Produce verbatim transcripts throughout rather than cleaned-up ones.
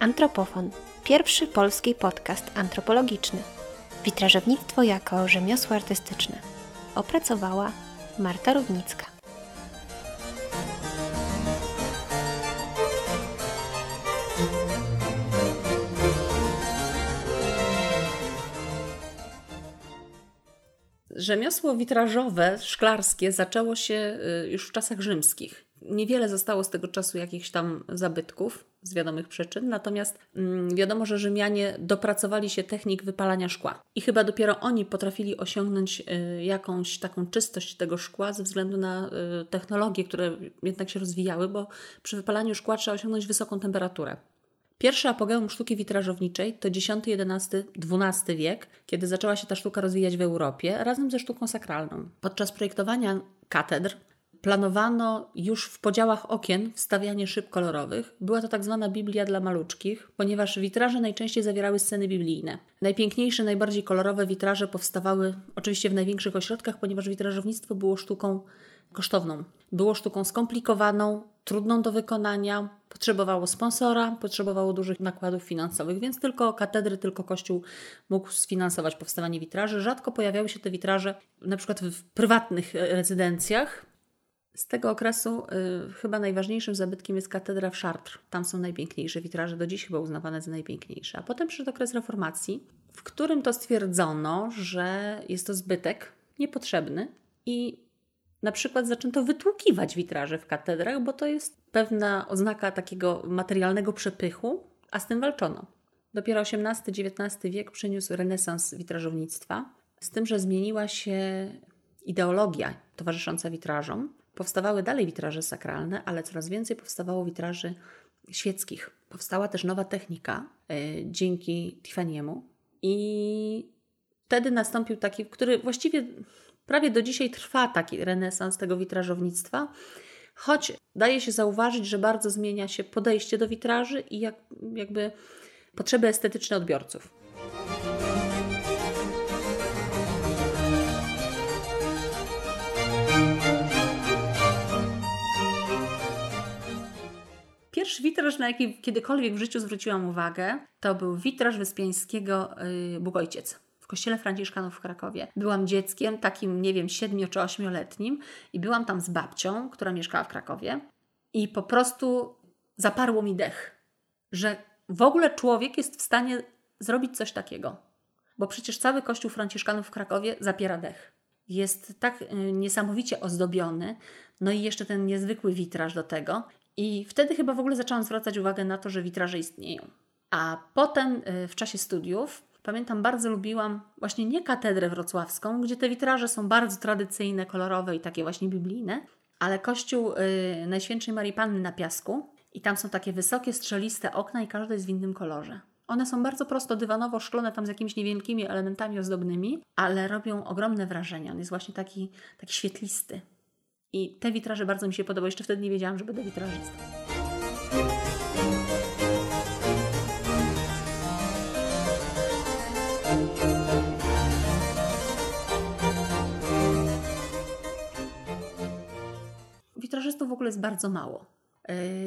Antropofon, pierwszy polski podcast antropologiczny. Witrażownictwo jako rzemiosło artystyczne. Opracowała Marta Równicka. Rzemiosło witrażowe, szklarskie zaczęło się już w czasach rzymskich. Niewiele zostało z tego czasu jakichś tam zabytków z wiadomych przyczyn, natomiast mm, wiadomo, że Rzymianie dopracowali się technik wypalania szkła. I chyba dopiero oni potrafili osiągnąć y, jakąś taką czystość tego szkła ze względu na y, technologie, które jednak się rozwijały, bo przy wypalaniu szkła trzeba osiągnąć wysoką temperaturę. Pierwsze apogeum sztuki witrażowniczej to dziesiąty, jedenasty, dwunasty wiek, kiedy zaczęła się ta sztuka rozwijać w Europie razem ze sztuką sakralną. Podczas projektowania katedr planowano już w podziałach okien wstawianie szyb kolorowych. Była to tak zwana Biblia dla maluczkich, ponieważ witraże najczęściej zawierały sceny biblijne. Najpiękniejsze, najbardziej kolorowe witraże powstawały oczywiście w największych ośrodkach, ponieważ witrażownictwo było sztuką kosztowną. Było sztuką skomplikowaną, trudną do wykonania, potrzebowało sponsora, potrzebowało dużych nakładów finansowych, więc tylko katedry, tylko kościół mógł sfinansować powstawanie witraży. Rzadko pojawiały się te witraże na przykład w prywatnych rezydencjach. Z tego okresu y, chyba najważniejszym zabytkiem jest katedra w Chartres. Tam są najpiękniejsze witraże, do dziś chyba uznawane za najpiękniejsze. A potem przyszedł okres reformacji, w którym to stwierdzono, że jest to zbytek niepotrzebny i na przykład zaczęto wytłukiwać witraże w katedrach, bo to jest pewna oznaka takiego materialnego przepychu, a z tym walczono. Dopiero osiemnasty, dziewiętnasty wiek przyniósł renesans witrażownictwa, z tym, że zmieniła się ideologia towarzysząca witrażom. Powstawały dalej witraże sakralne, ale coraz więcej powstawało witraży świeckich. Powstała też nowa technika yy, dzięki Tiffany'emu i wtedy nastąpił taki, który właściwie prawie do dzisiaj trwa taki renesans tego witrażownictwa, choć daje się zauważyć, że bardzo zmienia się podejście do witraży i jak, jakby potrzeby estetyczne odbiorców. Pierwszy witraż, na jaki kiedykolwiek w życiu zwróciłam uwagę, to był witraż Wyspiańskiego yy, Bóg Ojciec w kościele Franciszkanów w Krakowie. Byłam dzieckiem, takim nie wiem, siedmiu czy ośmioletnim i byłam tam z babcią, która mieszkała w Krakowie i po prostu zaparło mi dech, że w ogóle człowiek jest w stanie zrobić coś takiego, bo przecież cały kościół Franciszkanów w Krakowie zapiera dech. Jest tak yy, niesamowicie ozdobiony, no i jeszcze ten niezwykły witraż do tego. I wtedy chyba w ogóle zaczęłam zwracać uwagę na to, że witraże istnieją. A potem w czasie studiów, pamiętam, bardzo lubiłam właśnie nie katedrę wrocławską, gdzie te witraże są bardzo tradycyjne, kolorowe i takie właśnie biblijne, ale kościół Najświętszej Marii Panny na Piasku i tam są takie wysokie, strzeliste okna i każde jest w innym kolorze. One są bardzo prosto dywanowo szklone tam z jakimiś niewielkimi elementami ozdobnymi, ale robią ogromne wrażenie. On jest właśnie taki, taki świetlisty. I te witraże bardzo mi się podobały. Jeszcze wtedy nie wiedziałam, że będę witrażystą. Witrażystów w ogóle jest bardzo mało.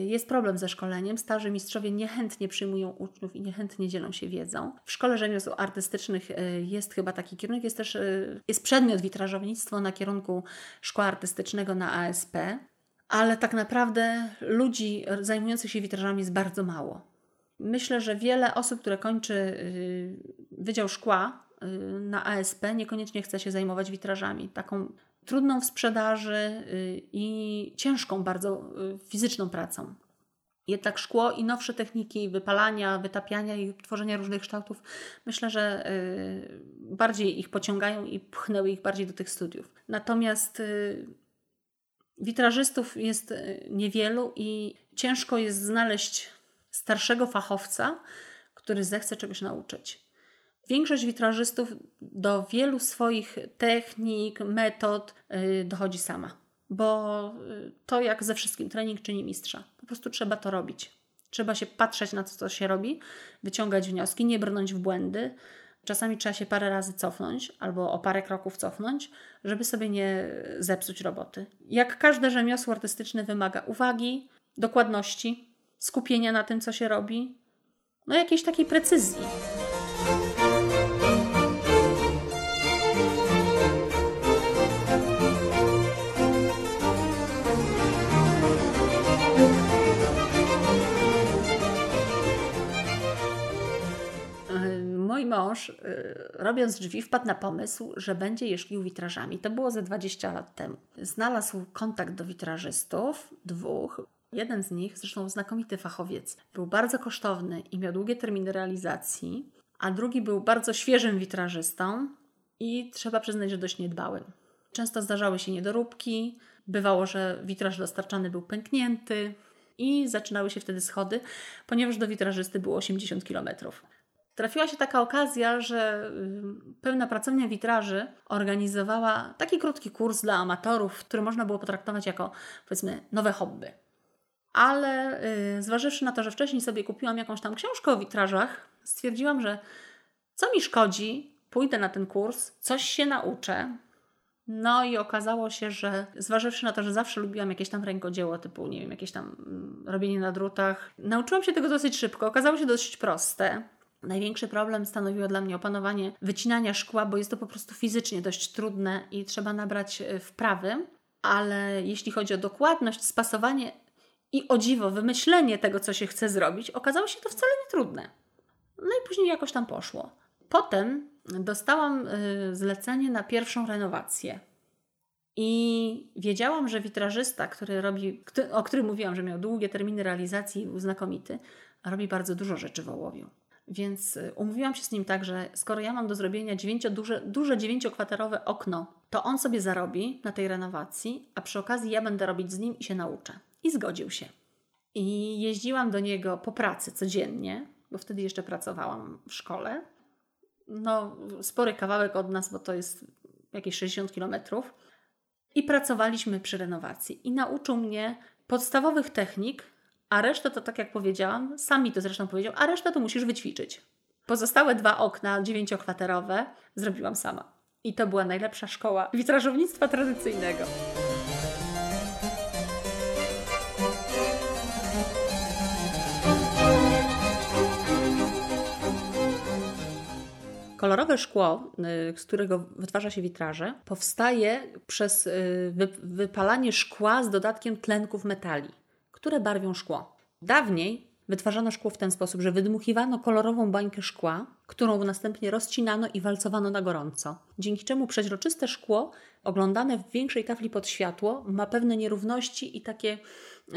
Jest problem ze szkoleniem. Starzy mistrzowie niechętnie przyjmują uczniów i niechętnie dzielą się wiedzą. W Szkole Rzemiosł Artystycznych jest chyba taki kierunek. Jest też jest przedmiot witrażownictwo na kierunku szkła artystycznego na A S P, ale tak naprawdę ludzi zajmujących się witrażami jest bardzo mało. Myślę, że wiele osób, które kończy Wydział Szkła na A S P, niekoniecznie chce się zajmować witrażami. Taką trudną w sprzedaży i ciężką bardzo fizyczną pracą. Jednak szkło i nowsze techniki wypalania, wytapiania i tworzenia różnych kształtów, myślę, że bardziej ich pociągają i pchnęły ich bardziej do tych studiów. Natomiast witrażystów jest niewielu i ciężko jest znaleźć starszego fachowca, który zechce czegoś nauczyć. Większość witrażystów do wielu swoich technik, metod yy, dochodzi sama, bo to jak ze wszystkim trening czyni mistrza. Po prostu trzeba to robić. Trzeba się patrzeć na to, co się robi, wyciągać wnioski, nie brnąć w błędy. Czasami trzeba się parę razy cofnąć albo o parę kroków cofnąć, żeby sobie nie zepsuć roboty. Jak każde rzemiosło artystyczne wymaga uwagi, dokładności, skupienia na tym, co się robi, no jakiejś takiej precyzji. Mój mąż, robiąc drzwi, wpadł na pomysł, że będzie jeździł witrażami. To było ze dwadzieścia lat temu. Znalazł kontakt do witrażystów, dwóch. Jeden z nich, zresztą znakomity fachowiec, był bardzo kosztowny i miał długie terminy realizacji, a drugi był bardzo świeżym witrażystą i trzeba przyznać, że dość niedbałym. Często zdarzały się niedoróbki, bywało, że witraż dostarczany był pęknięty i zaczynały się wtedy schody, ponieważ do witrażysty było osiemdziesiąt kilometrów. Trafiła się taka okazja, że pewna pracownia witraży organizowała taki krótki kurs dla amatorów, który można było potraktować jako, powiedzmy, nowe hobby. Ale yy, zważywszy na to, że wcześniej sobie kupiłam jakąś tam książkę o witrażach, stwierdziłam, że co mi szkodzi, pójdę na ten kurs, coś się nauczę. No i okazało się, że zważywszy na to, że zawsze lubiłam jakieś tam rękodzieło typu, nie wiem, jakieś tam robienie na drutach, nauczyłam się tego dosyć szybko, okazało się dosyć proste. Największy problem stanowiło dla mnie opanowanie wycinania szkła, bo jest to po prostu fizycznie dość trudne i trzeba nabrać wprawy, ale jeśli chodzi o dokładność, spasowanie i o dziwo wymyślenie tego, co się chce zrobić, okazało się to wcale nie trudne. No i później jakoś tam poszło. Potem dostałam zlecenie na pierwszą renowację i wiedziałam, że witrażysta, który robi, o którym mówiłam, że miał długie terminy realizacji i był znakomity, robi bardzo dużo rzeczy w ołowiu. Więc umówiłam się z nim tak, że skoro ja mam do zrobienia dziewięcio, duże, duże dziewięciokwaterowe okno, to on sobie zarobi na tej renowacji, a przy okazji ja będę robić z nim i się nauczę. I zgodził się. I jeździłam do niego po pracy codziennie, bo wtedy jeszcze pracowałam w szkole. No, spory kawałek od nas, bo to jest jakieś sześćdziesiąt kilometrów. I pracowaliśmy przy renowacji. I nauczył mnie podstawowych technik, a resztę to, tak jak powiedziałam, sam mi to zresztą powiedział, a resztę to musisz wyćwiczyć. Pozostałe dwa okna dziewięciokwaterowe zrobiłam sama. I to była najlepsza szkoła witrażownictwa tradycyjnego. Kolorowe szkło, z którego wytwarza się witraże, powstaje przez wypalanie szkła z dodatkiem tlenków metali, które barwią szkło. Dawniej wytwarzano szkło w ten sposób, że wydmuchiwano kolorową bańkę szkła, którą następnie rozcinano i walcowano na gorąco. Dzięki czemu przeźroczyste szkło, oglądane w większej tafli pod światło, ma pewne nierówności i takie...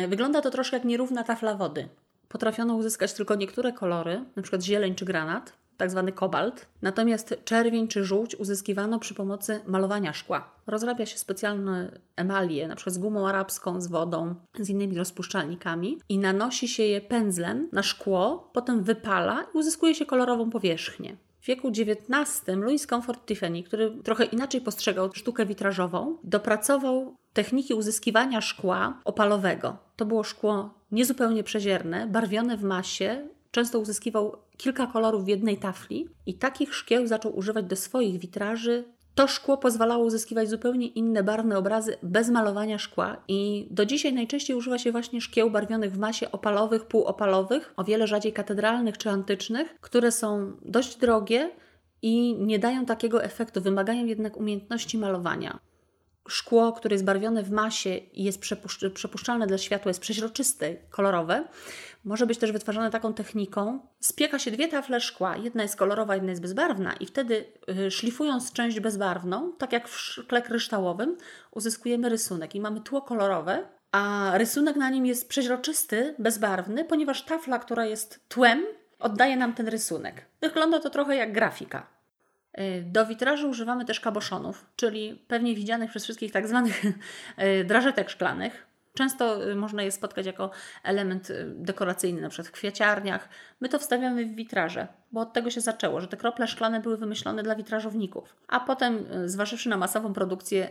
Wygląda to troszkę jak nierówna tafla wody. Potrafiono uzyskać tylko niektóre kolory, np. zieleń czy granat, tak zwany kobalt. Natomiast czerwień czy żółć uzyskiwano przy pomocy malowania szkła. Rozrabia się specjalne emalie, np. z gumą arabską, z wodą, z innymi rozpuszczalnikami i nanosi się je pędzlem na szkło, potem wypala i uzyskuje się kolorową powierzchnię. W wieku dziewiętnastym Louis Comfort Tiffany, który trochę inaczej postrzegał sztukę witrażową, dopracował techniki uzyskiwania szkła opalowego. To było szkło niezupełnie przezierne, barwione w masie, często uzyskiwał kilka kolorów w jednej tafli i takich szkieł zaczął używać do swoich witraży. To szkło pozwalało uzyskiwać zupełnie inne barwne obrazy bez malowania szkła i do dzisiaj najczęściej używa się właśnie szkieł barwionych w masie opalowych, półopalowych, o wiele rzadziej katedralnych czy antycznych, które są dość drogie i nie dają takiego efektu, wymagają jednak umiejętności malowania. Szkło, które jest barwione w masie i jest przepuszcz- przepuszczalne dla światła, jest przeźroczyste, kolorowe. Może być też wytwarzane taką techniką. Spieka się dwie tafle szkła, jedna jest kolorowa, jedna jest bezbarwna i wtedy yy, szlifując część bezbarwną, tak jak w szkle kryształowym, uzyskujemy rysunek i mamy tło kolorowe, a rysunek na nim jest przeźroczysty, bezbarwny, ponieważ tafla, która jest tłem, oddaje nam ten rysunek. Wygląda to trochę jak grafika. Do witraży używamy też kaboszonów, czyli pewnie widzianych przez wszystkich tak zwanych drażetek szklanych. Często można je spotkać jako element dekoracyjny, na przykład w kwiaciarniach. My to wstawiamy w witraże, bo od tego się zaczęło, że te krople szklane były wymyślone dla witrażowników. A potem, zważywszy na masową produkcję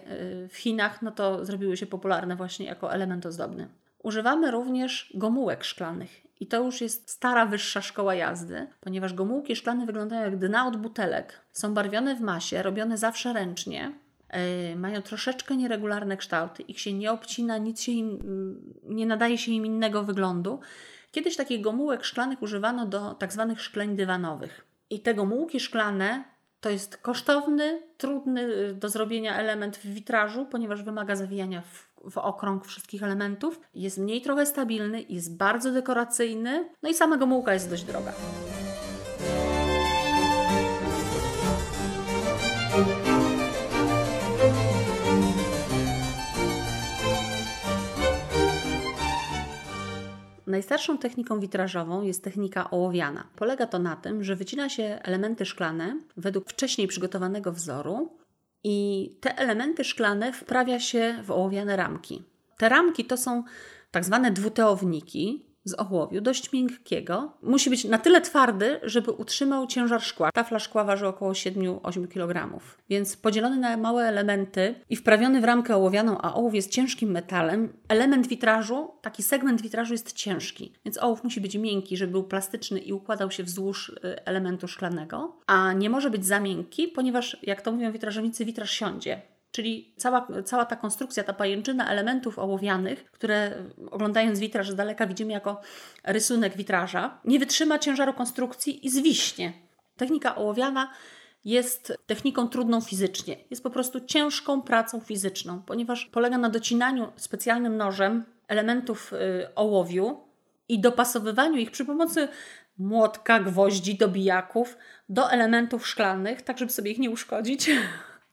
w Chinach, no to zrobiły się popularne właśnie jako element ozdobny. Używamy również gomułek szklanych. I to już jest stara, wyższa szkoła jazdy, ponieważ gomułki szklane wyglądają jak dna od butelek. Są barwione w masie, robione zawsze ręcznie, yy, mają troszeczkę nieregularne kształty, ich się nie obcina, nic się im, nie nadaje się im innego wyglądu. Kiedyś takich gomułek szklanych używano do tak zwanych szkleń dywanowych. I te gomułki szklane to jest kosztowny, trudny do zrobienia element w witrażu, ponieważ wymaga zawijania w, w okrąg wszystkich elementów. Jest mniej trochę stabilny, jest bardzo dekoracyjny, no i sama gomułka jest dość droga. Najstarszą techniką witrażową jest technika ołowiana. Polega to na tym, że wycina się elementy szklane według wcześniej przygotowanego wzoru i te elementy szklane wprawia się w ołowiane ramki. Te ramki to są tak zwane dwuteowniki z ołowiu, dość miękkiego. Musi być na tyle twardy, żeby utrzymał ciężar szkła. Tafla szkła waży około siedem do ośmiu kilogramów, więc podzielony na małe elementy i wprawiony w ramkę ołowianą, a ołów jest ciężkim metalem, element witrażu, taki segment witrażu jest ciężki, więc ołów musi być miękki, żeby był plastyczny i układał się wzdłuż elementu szklanego, a nie może być za miękki, ponieważ, jak to mówią witrażownicy, witraż siądzie. Czyli cała, cała ta konstrukcja, ta pajęczyna elementów ołowianych, które oglądając witraż z daleka widzimy jako rysunek witraża, nie wytrzyma ciężaru konstrukcji i zwiśnie. Technika ołowiana jest techniką trudną fizycznie. Jest po prostu ciężką pracą fizyczną, ponieważ polega na docinaniu specjalnym nożem elementów ołowiu i dopasowywaniu ich przy pomocy młotka, gwoździ, dobijaków do elementów szklanych, tak żeby sobie ich nie uszkodzić,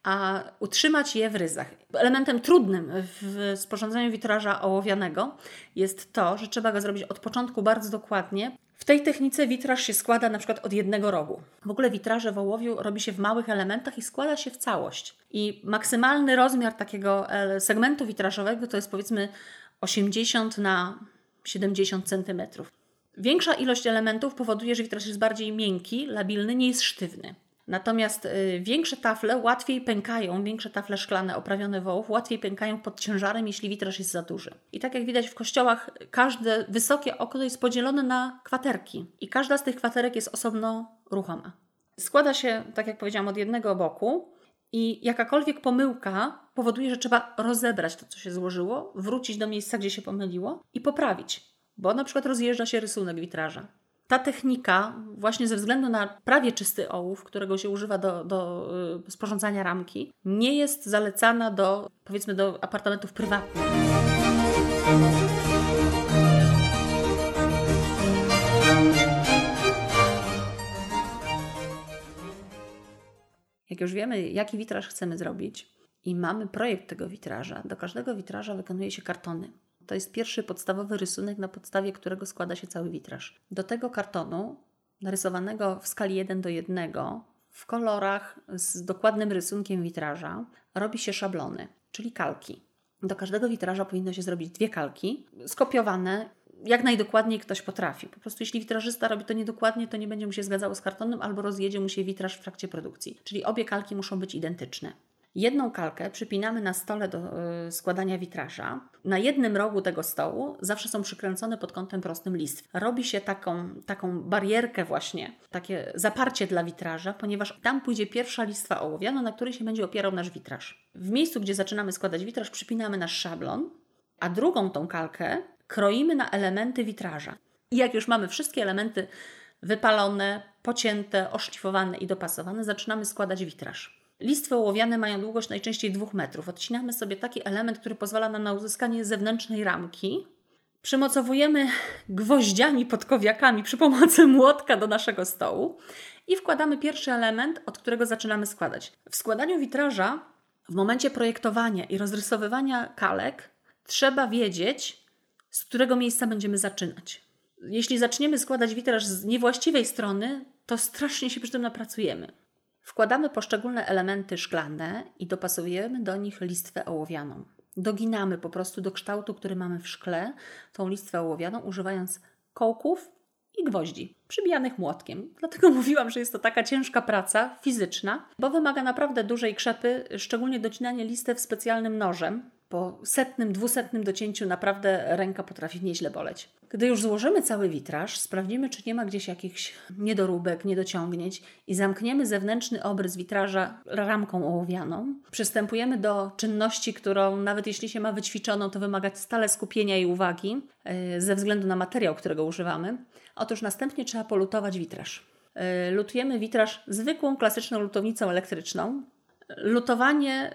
a utrzymać je w ryzach. Elementem trudnym w sporządzeniu witraża ołowianego jest to, że trzeba go zrobić od początku bardzo dokładnie. W tej technice witraż się składa na przykład od jednego rogu. W ogóle witraże w ołowiu robi się w małych elementach i składa się w całość. I maksymalny rozmiar takiego segmentu witrażowego to jest powiedzmy osiemdziesiąt na siedemdziesiąt centymetrów. Większa ilość elementów powoduje, że witraż jest bardziej miękki, labilny, nie jest sztywny. Natomiast y, większe tafle łatwiej pękają, większe tafle szklane oprawione w ołów łatwiej pękają pod ciężarem, jeśli witraż jest za duży. I tak jak widać w kościołach, każde wysokie okno jest podzielone na kwaterki i każda z tych kwaterek jest osobno ruchoma. Składa się, tak jak powiedziałam, od jednego boku i jakakolwiek pomyłka powoduje, że trzeba rozebrać to, co się złożyło, wrócić do miejsca, gdzie się pomyliło i poprawić, bo na przykład rozjeżdża się rysunek witraża. Ta technika właśnie ze względu na prawie czysty ołów, którego się używa do, do sporządzania ramki, nie jest zalecana do, powiedzmy, do apartamentów prywatnych. Jak już wiemy, jaki witraż chcemy zrobić i mamy projekt tego witraża, do każdego witraża wykonuje się kartony. To jest pierwszy podstawowy rysunek, na podstawie którego składa się cały witraż. Do tego kartonu, narysowanego w skali jeden do jednego, w kolorach z dokładnym rysunkiem witraża, robi się szablony, czyli kalki. Do każdego witraża powinno się zrobić dwie kalki, skopiowane jak najdokładniej ktoś potrafi. Po prostu jeśli witrażysta robi to niedokładnie, to nie będzie mu się zgadzało z kartonem albo rozjedzie mu się witraż w trakcie produkcji. Czyli obie kalki muszą być identyczne. Jedną kalkę przypinamy na stole do yy, składania witraża. Na jednym rogu tego stołu zawsze są przykręcone pod kątem prostym listwy. Robi się taką, taką barierkę właśnie, takie zaparcie dla witraża, ponieważ tam pójdzie pierwsza listwa ołowiana, na której się będzie opierał nasz witraż. W miejscu, gdzie zaczynamy składać witraż, przypinamy nasz szablon, a drugą tą kalkę kroimy na elementy witraża. I jak już mamy wszystkie elementy wypalone, pocięte, oszlifowane i dopasowane, zaczynamy składać witraż. Listwy ołowiane mają długość najczęściej dwóch metrów. Odcinamy sobie taki element, który pozwala nam na uzyskanie zewnętrznej ramki. Przymocowujemy gwoździami, podkowiakami przy pomocy młotka do naszego stołu i wkładamy pierwszy element, od którego zaczynamy składać. W składaniu witraża, w momencie projektowania i rozrysowywania kalek, trzeba wiedzieć, z którego miejsca będziemy zaczynać. Jeśli zaczniemy składać witraż z niewłaściwej strony, to strasznie się przy tym napracujemy. Wkładamy poszczególne elementy szklane i dopasujemy do nich listwę ołowianą. Doginamy po prostu do kształtu, który mamy w szkle, tą listwę ołowianą, używając kołków i gwoździ, przybijanych młotkiem. Dlatego mówiłam, że jest to taka ciężka praca fizyczna, bo wymaga naprawdę dużej krzepy, szczególnie docinanie listew specjalnym nożem. Po setnym, dwusetnym docięciu naprawdę ręka potrafi nieźle boleć. Gdy już złożymy cały witraż, sprawdzimy, czy nie ma gdzieś jakichś niedoróbek, niedociągnięć i zamkniemy zewnętrzny obrys witraża ramką ołowianą. Przystępujemy do czynności, którą nawet jeśli się ma wyćwiczoną, to wymaga stale skupienia i uwagi yy, ze względu na materiał, którego używamy. Otóż następnie trzeba polutować witraż. Yy, lutujemy witraż zwykłą, klasyczną lutownicą elektryczną. Lutowanie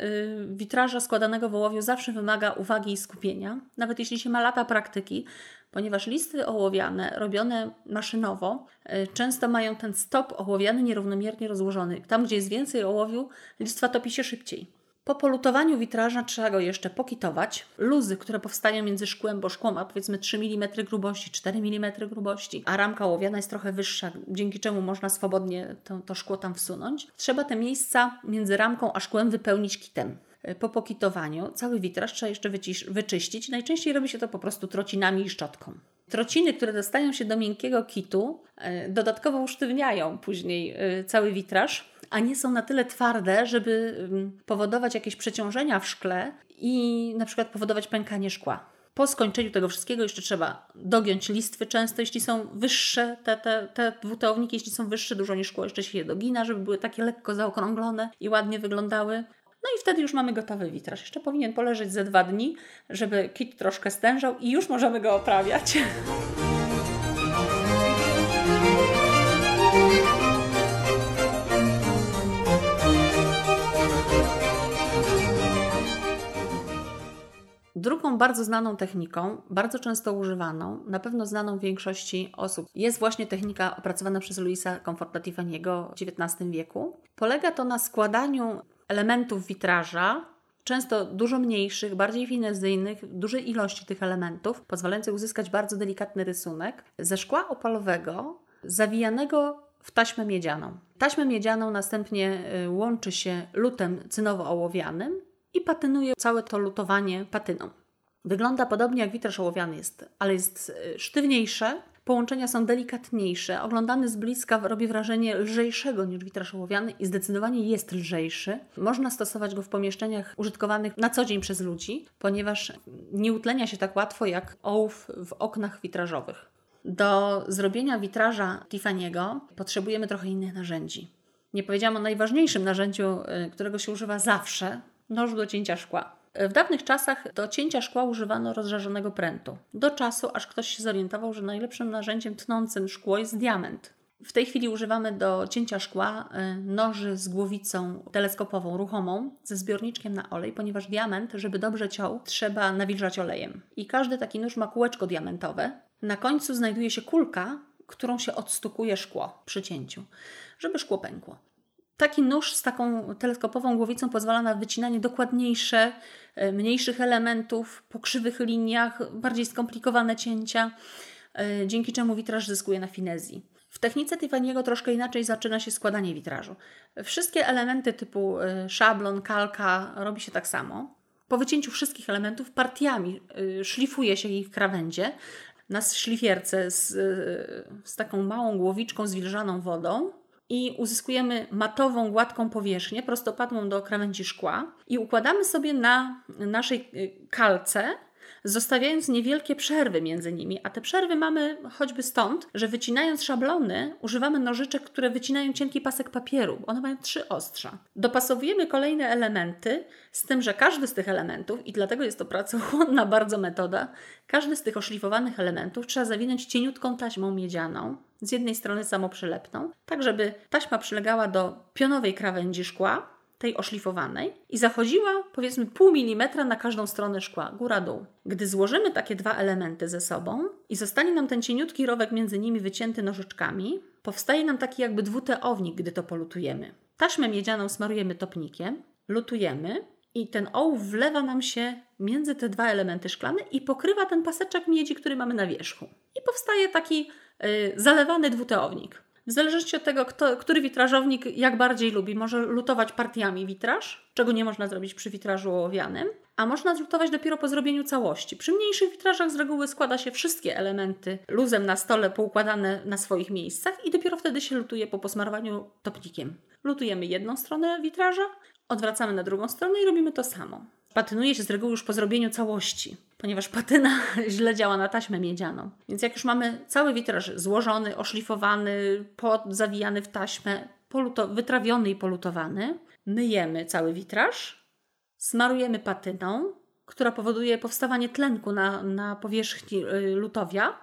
witraża składanego w ołowiu zawsze wymaga uwagi i skupienia, nawet jeśli się ma lata praktyki, ponieważ listwy ołowiane robione maszynowo często mają ten stop ołowiany nierównomiernie rozłożony. Tam, gdzie jest więcej ołowiu, listwa topi się szybciej. Po polutowaniu witraża trzeba go jeszcze pokitować. Luzy, które powstają między szkłem, bo szkło ma powiedzmy trzy milimetry grubości, cztery milimetry grubości, a ramka ołowiana jest trochę wyższa, dzięki czemu można swobodnie to, to szkło tam wsunąć. Trzeba te miejsca między ramką a szkłem wypełnić kitem. Po pokitowaniu cały witraż trzeba jeszcze wycisz, wyczyścić. Najczęściej robi się to po prostu trocinami i szczotką. Trociny, które dostają się do miękkiego kitu, dodatkowo usztywniają później cały witraż, a nie są na tyle twarde, żeby powodować jakieś przeciążenia w szkle i na przykład powodować pękanie szkła. Po skończeniu tego wszystkiego jeszcze trzeba dogiąć listwy często, jeśli są wyższe, te, te, te dwutełniki, jeśli są wyższe dużo niż szkło, jeszcze się je dogina, żeby były takie lekko zaokrąglone i ładnie wyglądały. No i wtedy już mamy gotowy witraż. Jeszcze powinien poleżeć ze dwa dni, żeby kit troszkę stężał i już możemy go oprawiać. Drugą bardzo znaną techniką, bardzo często używaną, na pewno znaną większości osób, jest właśnie technika opracowana przez Louisa Comforta Tiffany'ego w dziewiętnastym wieku. Polega to na składaniu elementów witraża, często dużo mniejszych, bardziej finezyjnych, dużej ilości tych elementów, pozwalających uzyskać bardzo delikatny rysunek, ze szkła opalowego zawijanego w taśmę miedzianą. Taśmę miedzianą następnie łączy się lutem cynowo-ołowianym i patynuje całe to lutowanie patyną. Wygląda podobnie jak witraż ołowiany jest, ale jest sztywniejsze, połączenia są delikatniejsze. Oglądany z bliska robi wrażenie lżejszego niż witraż ołowiany i zdecydowanie jest lżejszy. Można stosować go w pomieszczeniach użytkowanych na co dzień przez ludzi, ponieważ nie utlenia się tak łatwo jak ołów w oknach witrażowych. Do zrobienia witraża Tiffany'ego potrzebujemy trochę innych narzędzi. Nie powiedziałam o najważniejszym narzędziu, którego się używa zawsze – nożu do cięcia szkła. W dawnych czasach do cięcia szkła używano rozżarzonego prętu. Do czasu, aż ktoś się zorientował, że najlepszym narzędziem tnącym szkło jest diament. W tej chwili używamy do cięcia szkła noży z głowicą teleskopową, ruchomą, ze zbiorniczkiem na olej, ponieważ diament, żeby dobrze ciął, trzeba nawilżać olejem. I każdy taki nóż ma kółeczko diamentowe. Na końcu znajduje się kulka, którą się odstukuje szkło przy cięciu, żeby szkło pękło. Taki nóż z taką teleskopową głowicą pozwala na wycinanie dokładniejsze, mniejszych elementów, po krzywych liniach, bardziej skomplikowane cięcia, dzięki czemu witraż zyskuje na finezji. W technice Tiffany'ego troszkę inaczej zaczyna się składanie witrażu. Wszystkie elementy typu szablon, kalka robi się tak samo. Po wycięciu wszystkich elementów partiami szlifuje się ich krawędzie na szlifierce z, z taką małą głowiczką zwilżaną wodą. I uzyskujemy matową, gładką powierzchnię, prostopadłą do krawędzi szkła i układamy sobie na naszej kalce, zostawiając niewielkie przerwy między nimi. A te przerwy mamy choćby stąd, że wycinając szablony, używamy nożyczek, które wycinają cienki pasek papieru. One mają trzy ostrza. Dopasowujemy kolejne elementy, z tym, że każdy z tych elementów, i dlatego jest to pracochłonna bardzo metoda, każdy z tych oszlifowanych elementów trzeba zawinąć cieniutką taśmą miedzianą, z jednej strony samoprzylepną, tak żeby taśma przylegała do pionowej krawędzi szkła, tej oszlifowanej i zachodziła powiedzmy pół milimetra na każdą stronę szkła, góra-dół. Gdy złożymy takie dwa elementy ze sobą i zostanie nam ten cieniutki rowek między nimi wycięty nożyczkami, powstaje nam taki jakby dwuteownik, gdy to polutujemy. Taśmę miedzianą smarujemy topnikiem, lutujemy i ten ołów wlewa nam się między te dwa elementy szklane i pokrywa ten paseczek miedzi, który mamy na wierzchu. I powstaje taki yy, zalewany dwuteownik. W zależności od tego, kto, który witrażownik jak bardziej lubi, może lutować partiami witraż, czego nie można zrobić przy witrażu ołowianym, a można lutować dopiero po zrobieniu całości. Przy mniejszych witrażach z reguły składa się wszystkie elementy luzem na stole poukładane na swoich miejscach i dopiero wtedy się lutuje po posmarowaniu topnikiem. Lutujemy jedną stronę witraża, odwracamy na drugą stronę i robimy to samo. patynuje się z reguły już po zrobieniu całości, ponieważ patyna źle działa na taśmę miedzianą. Więc jak już mamy cały witraż złożony, oszlifowany, zawijany w taśmę, poluto- wytrawiony i polutowany, myjemy cały witraż, smarujemy patyną, która powoduje powstawanie tlenku na, na powierzchni lutowia.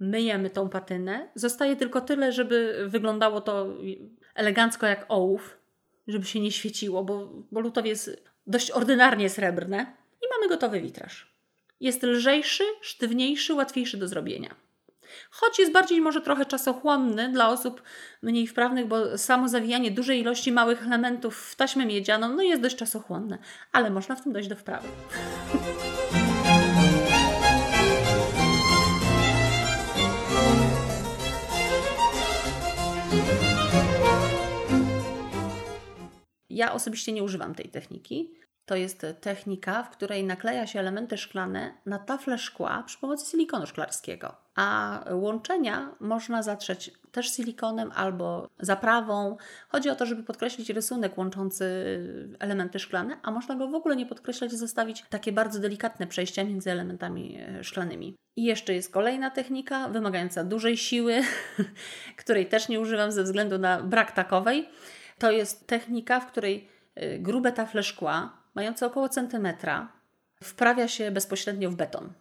Myjemy tą patynę. Zostaje tylko tyle, żeby wyglądało to elegancko jak ołów, żeby się nie świeciło, bo, bo lutowie jest dość ordynarnie srebrne. I mamy gotowy witraż. Jest lżejszy, sztywniejszy, łatwiejszy do zrobienia. Choć jest bardziej może trochę czasochłonny dla osób mniej wprawnych, bo samo zawijanie dużej ilości małych elementów w taśmę miedzianą no jest dość czasochłonne, ale można w tym dojść do wprawy. Ja osobiście nie używam tej techniki. To jest technika, w której nakleja się elementy szklane na tafle szkła przy pomocy silikonu szklarskiego. A łączenia można zatrzeć też silikonem albo zaprawą. Chodzi o to, żeby podkreślić rysunek łączący elementy szklane, a można go w ogóle nie podkreślać i zostawić takie bardzo delikatne przejścia między elementami szklanymi. I jeszcze jest kolejna technika wymagająca dużej siły, której też nie używam ze względu na brak takowej. To jest technika, w której grube tafle szkła, mające około centymetra, wprawia się bezpośrednio w beton.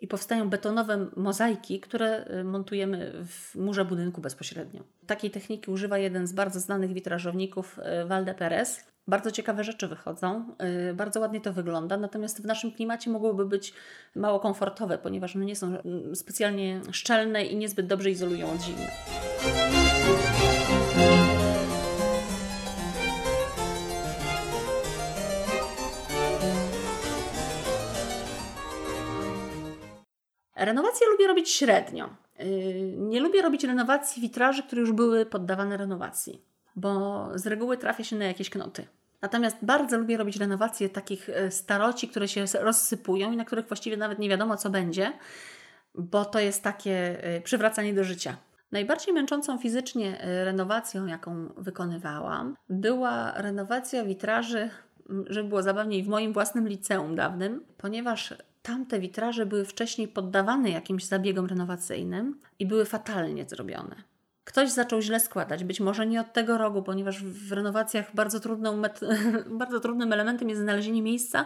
I powstają betonowe mozaiki, które montujemy w murze budynku bezpośrednio. Takiej techniki używa jeden z bardzo znanych witrażowników, Val de Perez. Bardzo ciekawe rzeczy wychodzą, bardzo ładnie to wygląda, natomiast w naszym klimacie mogłyby być mało komfortowe, ponieważ nie są specjalnie szczelne i niezbyt dobrze izolują od zimna. Renowację lubię robić średnio. Nie lubię robić renowacji witraży, które już były poddawane renowacji, bo z reguły trafia się na jakieś knoty. Natomiast bardzo lubię robić renowacje takich staroci, które się rozsypują i na których właściwie nawet nie wiadomo co będzie, bo to jest takie przywracanie do życia. Najbardziej męczącą fizycznie renowacją, jaką wykonywałam, była renowacja witraży, żeby było zabawniej, w moim własnym liceum dawnym, ponieważ tamte witraże były wcześniej poddawane jakimś zabiegom renowacyjnym i były fatalnie zrobione. Ktoś zaczął źle składać, być może nie od tego rogu, ponieważ w renowacjach bardzo trudną met- bardzo trudnym elementem jest znalezienie miejsca,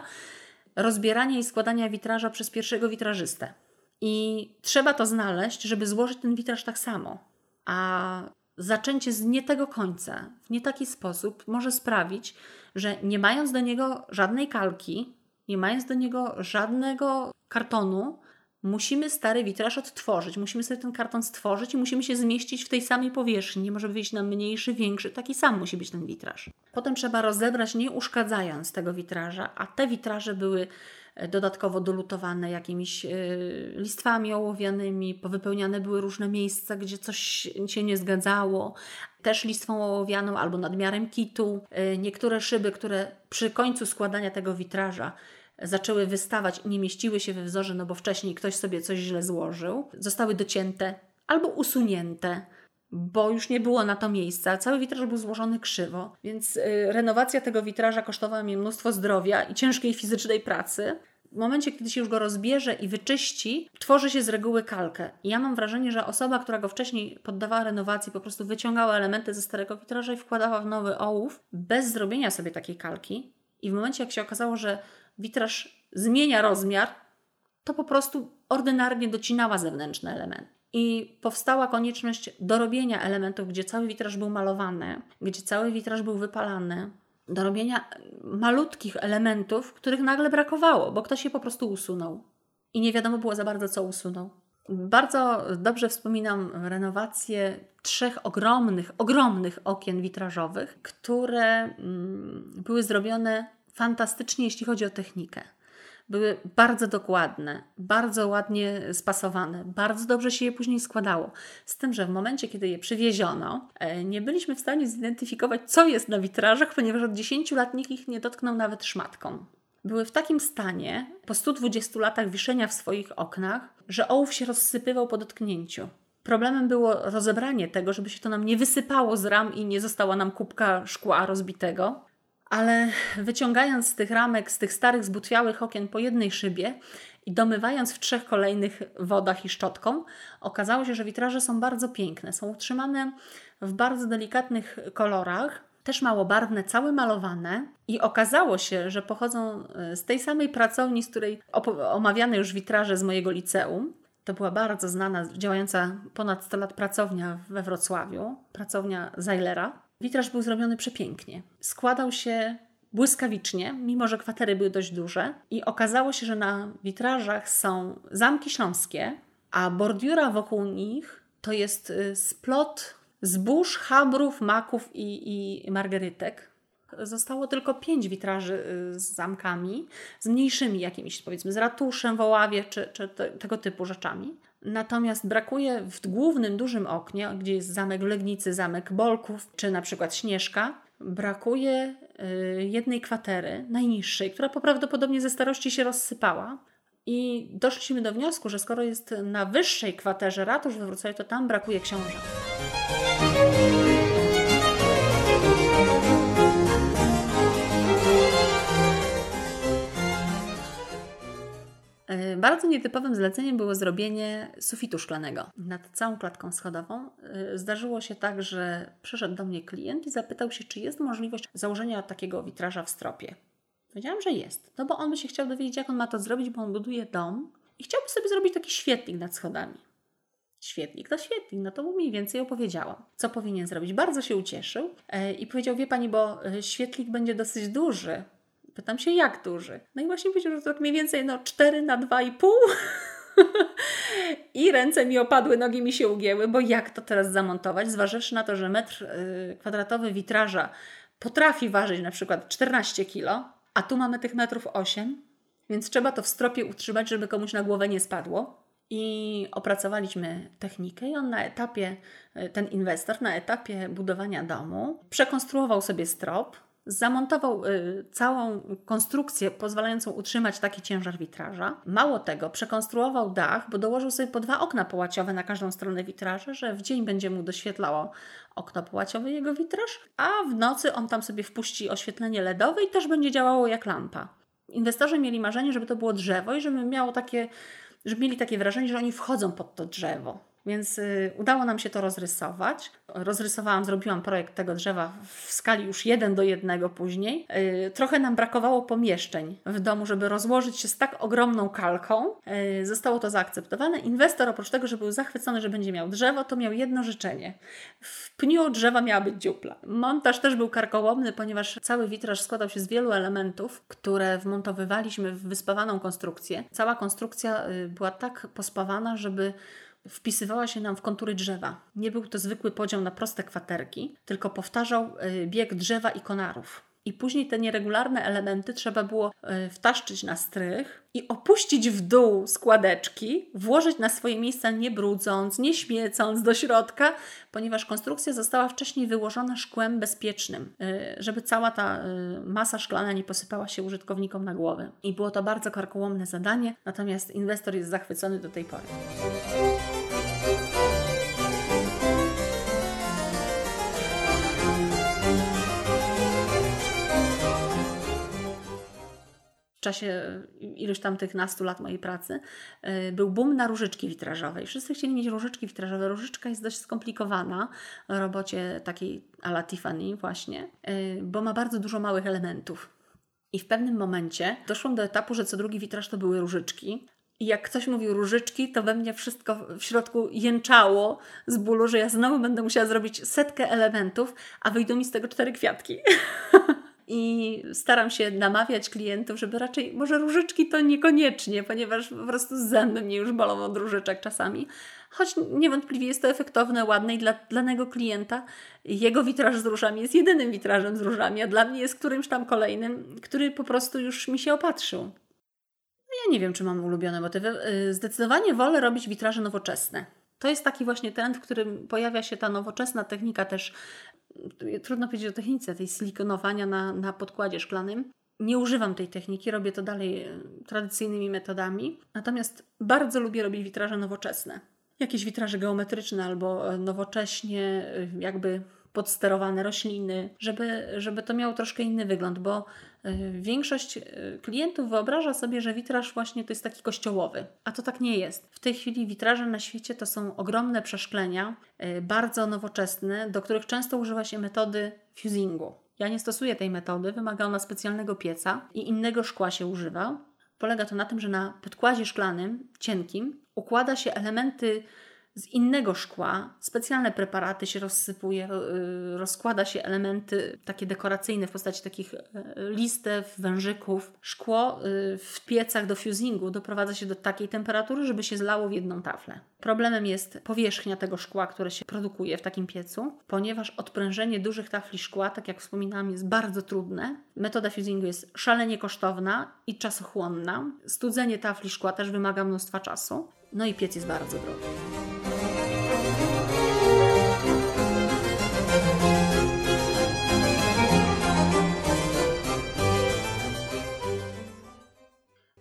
rozbieranie i składania witraża przez pierwszego witrażystę. I trzeba to znaleźć, żeby złożyć ten witraż tak samo. A zaczęcie z nie tego końca, w nie taki sposób może sprawić, że nie mając do niego żadnej kalki, nie mając do niego żadnego kartonu, musimy stary witraż odtworzyć. Musimy sobie ten karton stworzyć i musimy się zmieścić w tej samej powierzchni. Nie może wyjść nam mniejszy, większy. Taki sam musi być ten witraż. Potem trzeba rozebrać, nie uszkadzając tego witraża, a te witraże były dodatkowo dolutowane jakimiś yy, listwami ołowianymi, powypełniane były różne miejsca, gdzie coś się nie zgadzało, też listwą ołowianą albo nadmiarem kitu. Yy, niektóre szyby, które przy końcu składania tego witraża zaczęły wystawać i nie mieściły się we wzorze, no bo wcześniej ktoś sobie coś źle złożył, zostały docięte albo usunięte, bo już nie było na to miejsca. Cały witraż był złożony krzywo, więc yy, renowacja tego witraża kosztowała mi mnóstwo zdrowia i ciężkiej fizycznej pracy. W momencie, kiedy się już go rozbierze i wyczyści, tworzy się z reguły kalkę. I ja mam wrażenie, że osoba, która go wcześniej poddawała renowacji, po prostu wyciągała elementy ze starego witraża i wkładała w nowy ołów, bez zrobienia sobie takiej kalki. I w momencie, jak się okazało, że witraż zmienia rozmiar, to po prostu ordynarnie docinała zewnętrzne elementy. I powstała konieczność dorobienia elementów, gdzie cały witraż był malowany, gdzie cały witraż był wypalany, dorobienia malutkich elementów, których nagle brakowało, bo ktoś je po prostu usunął. I nie wiadomo było za bardzo, co usunął. Bardzo dobrze wspominam renowację trzech ogromnych, ogromnych okien witrażowych, które mm, były zrobione fantastycznie, jeśli chodzi o technikę. Były bardzo dokładne, bardzo ładnie spasowane, bardzo dobrze się je później składało. Z tym, że w momencie, kiedy je przywieziono, nie byliśmy w stanie zidentyfikować, co jest na witrażach, ponieważ od dziesięciu lat nikt ich nie dotknął nawet szmatką. Były w takim stanie, po stu dwudziestu latach wiszenia w swoich oknach, że ołów się rozsypywał po dotknięciu. Problemem było rozebranie tego, żeby się to nam nie wysypało z ram i nie została nam kubka szkła rozbitego. ale wyciągając z tych ramek, z tych starych, zbutwiałych okien po jednej szybie i domywając w trzech kolejnych wodach i szczotką, okazało się, że witraże są bardzo piękne. Są utrzymane w bardzo delikatnych kolorach, też małobarwne, całe malowane, i okazało się, że pochodzą z tej samej pracowni, z której omawiane już witraże z mojego liceum. To była bardzo znana, działająca ponad sto lat pracownia we Wrocławiu, pracownia Zajlera. Witraż był zrobiony przepięknie. Składał się błyskawicznie, mimo że kwatery były dość duże, i okazało się, że na witrażach są zamki śląskie, a bordiura wokół nich to jest splot zbóż, chabrów, maków i, i margerytek. Zostało tylko pięć witraży z zamkami, z mniejszymi jakimiś, powiedzmy, z ratuszem, woławie czy, czy te, tego typu rzeczami. Natomiast brakuje w głównym dużym oknie, gdzie jest zamek Legnicy, zamek Bolków czy na przykład Śnieżka, brakuje y, jednej kwatery, najniższej, która prawdopodobnie ze starości się rozsypała. I doszliśmy do wniosku, że skoro jest na wyższej kwaterze ratusz we Wrocławiu, to tam brakuje książek. Bardzo nietypowym zleceniem było zrobienie sufitu szklanego nad całą klatką schodową. Zdarzyło się tak, że przyszedł do mnie klient i zapytał się, czy jest możliwość założenia takiego witraża w stropie. Powiedziałam, że jest, no bo on by się chciał dowiedzieć, jak on ma to zrobić, bo on buduje dom i chciałby sobie zrobić taki świetlik nad schodami. Świetlik to świetlik, no to mu mniej więcej opowiedziałam, co powinien zrobić. Bardzo się ucieszył i powiedział, wie Pani, bo świetlik będzie dosyć duży. Pytam się, jak duży? No i właśnie powiedział, że to tak mniej więcej no, cztery na dwa i pół i ręce mi opadły, nogi mi się ugięły, bo jak to teraz zamontować, zważywszy na to, że metr y, kwadratowy witraża potrafi ważyć na przykład czternaście kilo, a tu mamy tych metrów osiem, więc trzeba to w stropie utrzymać, żeby komuś na głowę nie spadło. I opracowaliśmy technikę i on na etapie, ten inwestor na etapie budowania domu przekonstruował sobie strop, zamontował y, całą konstrukcję pozwalającą utrzymać taki ciężar witraża. Mało tego, przekonstruował dach, bo dołożył sobie po dwa okna połaciowe na każdą stronę witraża, że w dzień będzie mu doświetlało okno połaciowe jego witraż, a w nocy on tam sobie wpuści oświetlenie LEDowe i też będzie działało jak lampa. Inwestorzy mieli marzenie, żeby to było drzewo i żeby miało takie, żeby mieli takie wrażenie, że oni wchodzą pod to drzewo. Więc y, udało nam się to rozrysować. Rozrysowałam, zrobiłam projekt tego drzewa w skali już jeden do jednego później. Y, trochę nam brakowało pomieszczeń w domu, żeby rozłożyć się z tak ogromną kalką. Y, zostało to zaakceptowane. Inwestor, oprócz tego, że był zachwycony, że będzie miał drzewo, to miał jedno życzenie. W pniu drzewa miała być dziupla. Montaż też był karkołomny, ponieważ cały witraż składał się z wielu elementów, które wmontowywaliśmy w wyspawaną konstrukcję. Cała konstrukcja y, była tak pospawana, żeby wpisywała się nam w kontury drzewa. Nie był to zwykły podział na proste kwaterki, tylko powtarzał bieg drzewa i konarów. I później te nieregularne elementy trzeba było wtaszczyć na strych i opuścić w dół składeczki, włożyć na swoje miejsca, nie brudząc, nie śmiecąc do środka, ponieważ konstrukcja została wcześniej wyłożona szkłem bezpiecznym, żeby cała ta masa szklana nie posypała się użytkownikom na głowę. I było to bardzo karkołomne zadanie, natomiast inwestor jest zachwycony do tej pory. W czasie iluś tam tych nastu lat mojej pracy yy, był boom na różyczki witrażowe. Wszyscy chcieli mieć różyczki witrażowe. Różyczka jest dość skomplikowana w robocie takiej a la Tiffany właśnie, yy, bo ma bardzo dużo małych elementów. I w pewnym momencie doszłam do etapu, że co drugi witraż to były różyczki. I jak ktoś mówił różyczki, to we mnie wszystko w środku jęczało z bólu, że ja znowu będę musiała zrobić setkę elementów, a wyjdą mi z tego cztery kwiatki. I staram się namawiać klientów, żeby raczej, może różyczki to niekoniecznie, ponieważ po prostu zęby mnie już bolą od różyczek czasami. Choć niewątpliwie jest to efektowne, ładne i dla danego klienta jego witraż z różami jest jedynym witrażem z różami, a dla mnie jest którymś tam kolejnym, który po prostu już mi się opatrzył. No ja nie wiem, czy mam ulubione motywy. Zdecydowanie wolę robić witraże nowoczesne. To jest taki właśnie trend, w którym pojawia się ta nowoczesna technika też. Trudno powiedzieć o technice, tej silikonowania na, na podkładzie szklanym. Nie używam tej techniki, robię to dalej tradycyjnymi metodami. Natomiast bardzo lubię robić witraże nowoczesne. Jakieś witraże geometryczne albo nowocześnie jakby podsterowane rośliny, żeby, żeby to miało troszkę inny wygląd, bo większość klientów wyobraża sobie, że witraż właśnie to jest taki kościołowy, a to tak nie jest. W tej chwili witraże na świecie to są ogromne przeszklenia, bardzo nowoczesne, do których często używa się metody fusingu. Ja nie stosuję tej metody, wymaga ona specjalnego pieca i innego szkła się używa. Polega to na tym, że na podkładzie szklanym, cienkim, układa się elementy z innego szkła, specjalne preparaty się rozsypuje, rozkłada się elementy takie dekoracyjne w postaci takich listew, wężyków. Szkło w piecach do fusingu doprowadza się do takiej temperatury, żeby się zlało w jedną taflę. Problemem jest powierzchnia tego szkła, które się produkuje w takim piecu, ponieważ odprężenie dużych tafli szkła, tak jak wspominałam, jest bardzo trudne. Metoda fusingu jest szalenie kosztowna i czasochłonna. Studzenie tafli szkła też wymaga mnóstwa czasu. No i piec jest bardzo drogi.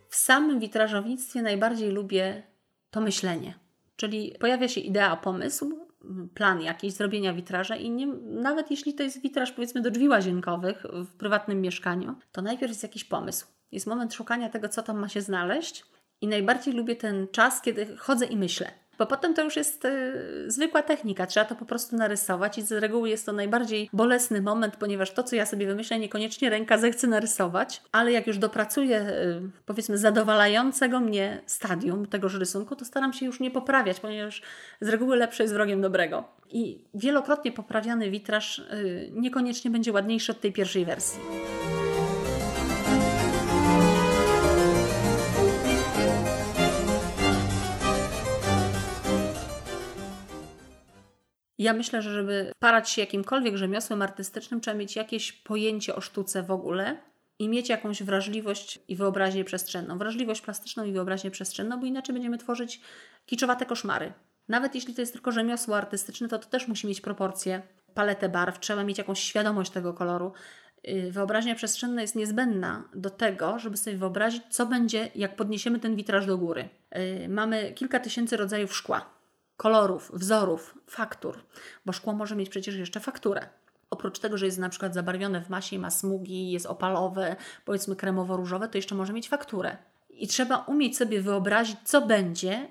W samym witrażownictwie najbardziej lubię to myślenie. Czyli pojawia się idea, pomysł, plan jakiś zrobienia witraża i nie, nawet jeśli to jest witraż powiedzmy do drzwi łazienkowych w prywatnym mieszkaniu, to najpierw jest jakiś pomysł. Jest moment szukania tego, co tam ma się znaleźć. I najbardziej lubię ten czas, kiedy chodzę i myślę. Bo potem to już jest y, zwykła technika. Trzeba to po prostu narysować i z reguły jest to najbardziej bolesny moment, ponieważ to, co ja sobie wymyślę, niekoniecznie ręka zechce narysować, ale jak już dopracuję y, powiedzmy zadowalającego mnie stadium tegoż rysunku, to staram się już nie poprawiać, ponieważ z reguły lepsze jest wrogiem dobrego. I wielokrotnie poprawiany witraż y, niekoniecznie będzie ładniejszy od tej pierwszej wersji. Ja myślę, że żeby parać się jakimkolwiek rzemiosłem artystycznym, trzeba mieć jakieś pojęcie o sztuce w ogóle i mieć jakąś wrażliwość i wyobraźnię przestrzenną. Wrażliwość plastyczną i wyobraźnię przestrzenną, bo inaczej będziemy tworzyć kiczowate koszmary. Nawet jeśli to jest tylko rzemiosło artystyczne, to to też musi mieć proporcje, paletę barw, trzeba mieć jakąś świadomość tego koloru. Wyobraźnia przestrzenna jest niezbędna do tego, żeby sobie wyobrazić, co będzie, jak podniesiemy ten witraż do góry. Mamy kilka tysięcy rodzajów szkła. Kolorów, wzorów, faktur, bo szkło może mieć przecież jeszcze fakturę. Oprócz tego, że jest na przykład zabarwione w masie, ma smugi, jest opalowe, powiedzmy kremowo-różowe, to jeszcze może mieć fakturę. I trzeba umieć sobie wyobrazić, co będzie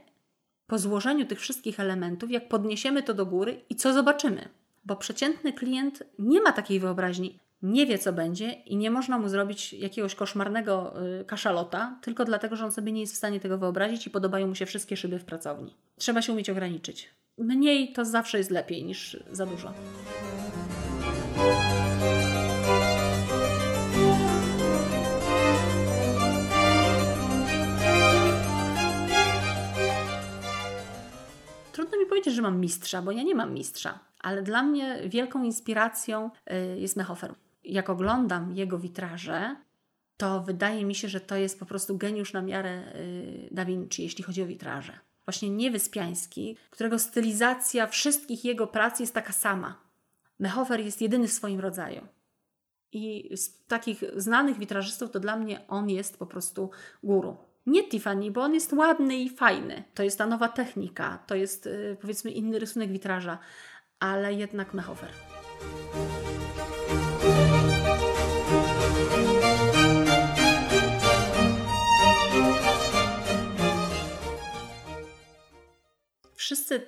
po złożeniu tych wszystkich elementów, jak podniesiemy to do góry i co zobaczymy. Bo przeciętny klient nie ma takiej wyobraźni, nie wie, co będzie i nie można mu zrobić jakiegoś koszmarnego y, kaszalota, tylko dlatego, że on sobie nie jest w stanie tego wyobrazić i podobają mu się wszystkie szyby w pracowni. Trzeba się umieć ograniczyć. Mniej to zawsze jest lepiej niż za dużo. Trudno mi powiedzieć, że mam mistrza, bo ja nie mam mistrza, ale dla mnie wielką inspiracją y, jest Mehoffer. Jak oglądam jego witraże, to wydaje mi się, że to jest po prostu geniusz na miarę Da Vinci, jeśli chodzi o witraże. Właśnie nie Wyspiański, którego stylizacja wszystkich jego prac jest taka sama. Mehoffer jest jedyny w swoim rodzaju. I z takich znanych witrażystów to dla mnie on jest po prostu guru. Nie Tiffany, bo on jest ładny i fajny. To jest ta nowa technika, to jest powiedzmy inny rysunek witraża, ale jednak Mehoffer. Wszyscy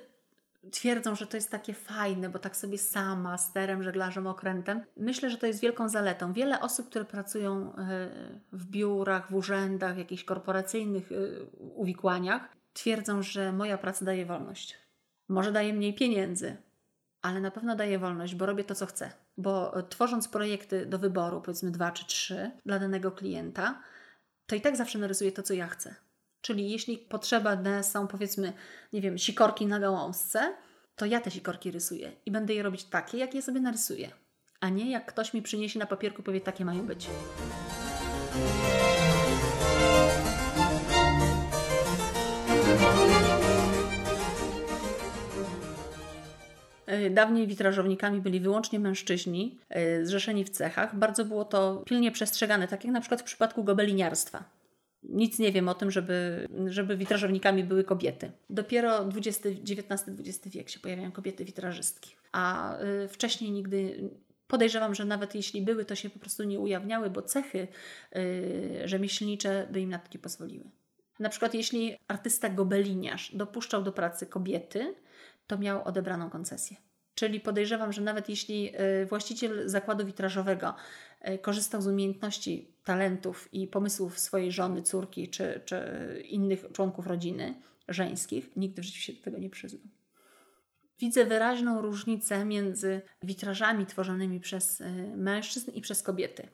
twierdzą, że to jest takie fajne, bo tak sobie sama, sterem, żeglarzem, okrętem. Myślę, że to jest wielką zaletą. Wiele osób, które pracują w biurach, w urzędach, w jakichś korporacyjnych uwikłaniach, twierdzą, że moja praca daje wolność. Może daje mniej pieniędzy, ale na pewno daje wolność, bo robię to, co chcę. Bo tworząc projekty do wyboru, powiedzmy dwa czy trzy dla danego klienta, to i tak zawsze narysuję to, co ja chcę. Czyli jeśli potrzebne są, powiedzmy, nie wiem, sikorki na gałązce, to ja te sikorki rysuję i będę je robić takie, jak je sobie narysuję, a nie jak ktoś mi przyniesie na papierku i powie, takie mają być. Dawniej witrażownikami byli wyłącznie mężczyźni zrzeszeni w cechach. Bardzo było to pilnie przestrzegane, tak jak na przykład w przypadku gobeliniarstwa. Nic nie wiem o tym, żeby, żeby witrażownikami były kobiety. Dopiero dwudziesty, dziewiętnasty dwudziesty wiek się pojawiają kobiety witrażystki. a wcześniej nigdy, podejrzewam, że nawet jeśli były, to się po prostu nie ujawniały, bo cechy rzemieślnicze by im na to nie pozwoliły. Na przykład jeśli artysta gobeliniarz dopuszczał do pracy kobiety, to miał odebraną koncesję. Czyli podejrzewam, że nawet jeśli właściciel zakładu witrażowego korzystał z umiejętności, talentów i pomysłów swojej żony, córki czy, czy innych członków rodziny żeńskich, nigdy w życiu się do tego nie przyznał. Widzę wyraźną różnicę między witrażami tworzonymi przez mężczyzn i przez kobiety.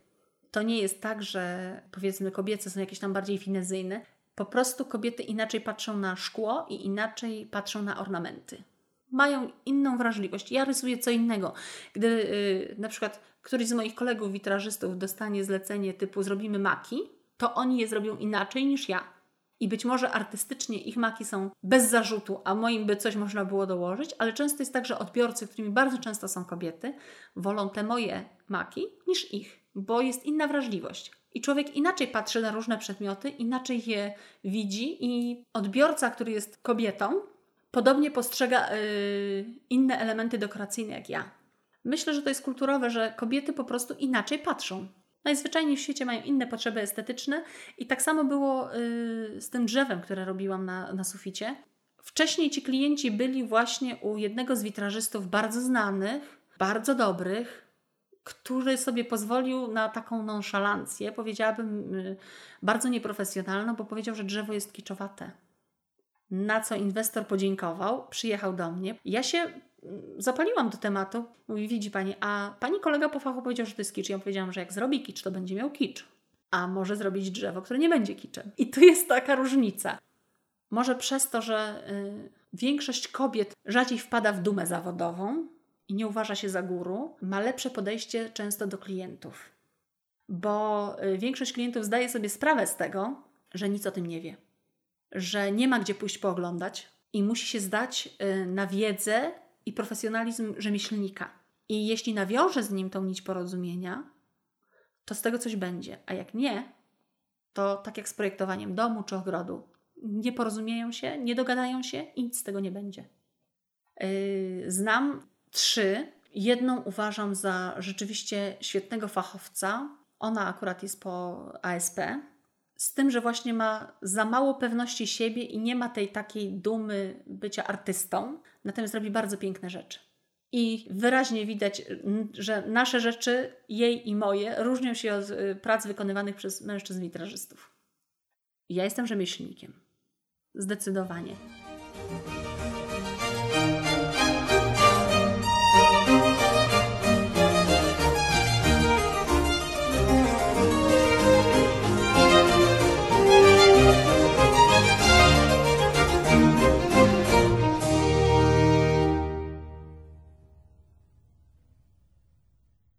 To nie jest tak, że powiedzmy kobiece są jakieś tam bardziej finezyjne. Po prostu kobiety inaczej patrzą na szkło i inaczej patrzą na ornamenty. Mają inną wrażliwość. Ja rysuję co innego. Gdy yy, na przykład któryś z moich kolegów witrażystów dostanie zlecenie typu zrobimy maki, to oni je zrobią inaczej niż ja. I być może artystycznie ich maki są bez zarzutu, a moim by coś można było dołożyć, ale często jest tak, że odbiorcy, którymi bardzo często są kobiety, wolą te moje maki niż ich, bo jest inna wrażliwość. I człowiek inaczej patrzy na różne przedmioty, inaczej je widzi i odbiorca, który jest kobietą, podobnie postrzega yy, inne elementy dekoracyjne jak ja. Myślę, że to jest kulturowe, że kobiety po prostu inaczej patrzą. Najzwyczajniej w świecie mają inne potrzeby estetyczne i tak samo było yy, z tym drzewem, które robiłam na, na suficie. Wcześniej ci klienci byli właśnie u jednego z witrażystów bardzo znanych, bardzo dobrych, który sobie pozwolił na taką nonszalancję, powiedziałabym yy, bardzo nieprofesjonalną, bo powiedział, że drzewo jest kiczowate. Na co inwestor podziękował, przyjechał do mnie. Ja się zapaliłam do tematu. Mówi, widzi Pani, a Pani kolega po fachu powiedział, że to jest kicz. Ja powiedziałam, że jak zrobi kicz, to będzie miał kicz. A może zrobić drzewo, które nie będzie kiczem. I tu jest taka różnica. Może przez to, że y, większość kobiet rzadziej wpada w dumę zawodową i nie uważa się za guru, ma lepsze podejście często do klientów. Bo y, większość klientów zdaje sobie sprawę z tego, że nic o tym nie wie. Że nie ma gdzie pójść pooglądać i musi się zdać na wiedzę i profesjonalizm rzemieślnika. I jeśli nawiąże z nim tą nić porozumienia, to z tego coś będzie. A jak nie, to tak jak z projektowaniem domu czy ogrodu. Nie porozumieją się, nie dogadają się i nic z tego nie będzie. Znam trzy. Jedną uważam za rzeczywiście świetnego fachowca. Ona akurat jest po A S P. Z tym, że właśnie ma za mało pewności siebie i nie ma tej takiej dumy bycia artystą. Natomiast robi bardzo piękne rzeczy. I wyraźnie widać, że nasze rzeczy, jej i moje, różnią się od prac wykonywanych przez mężczyzn witrażystów. Ja jestem rzemieślnikiem. Zdecydowanie.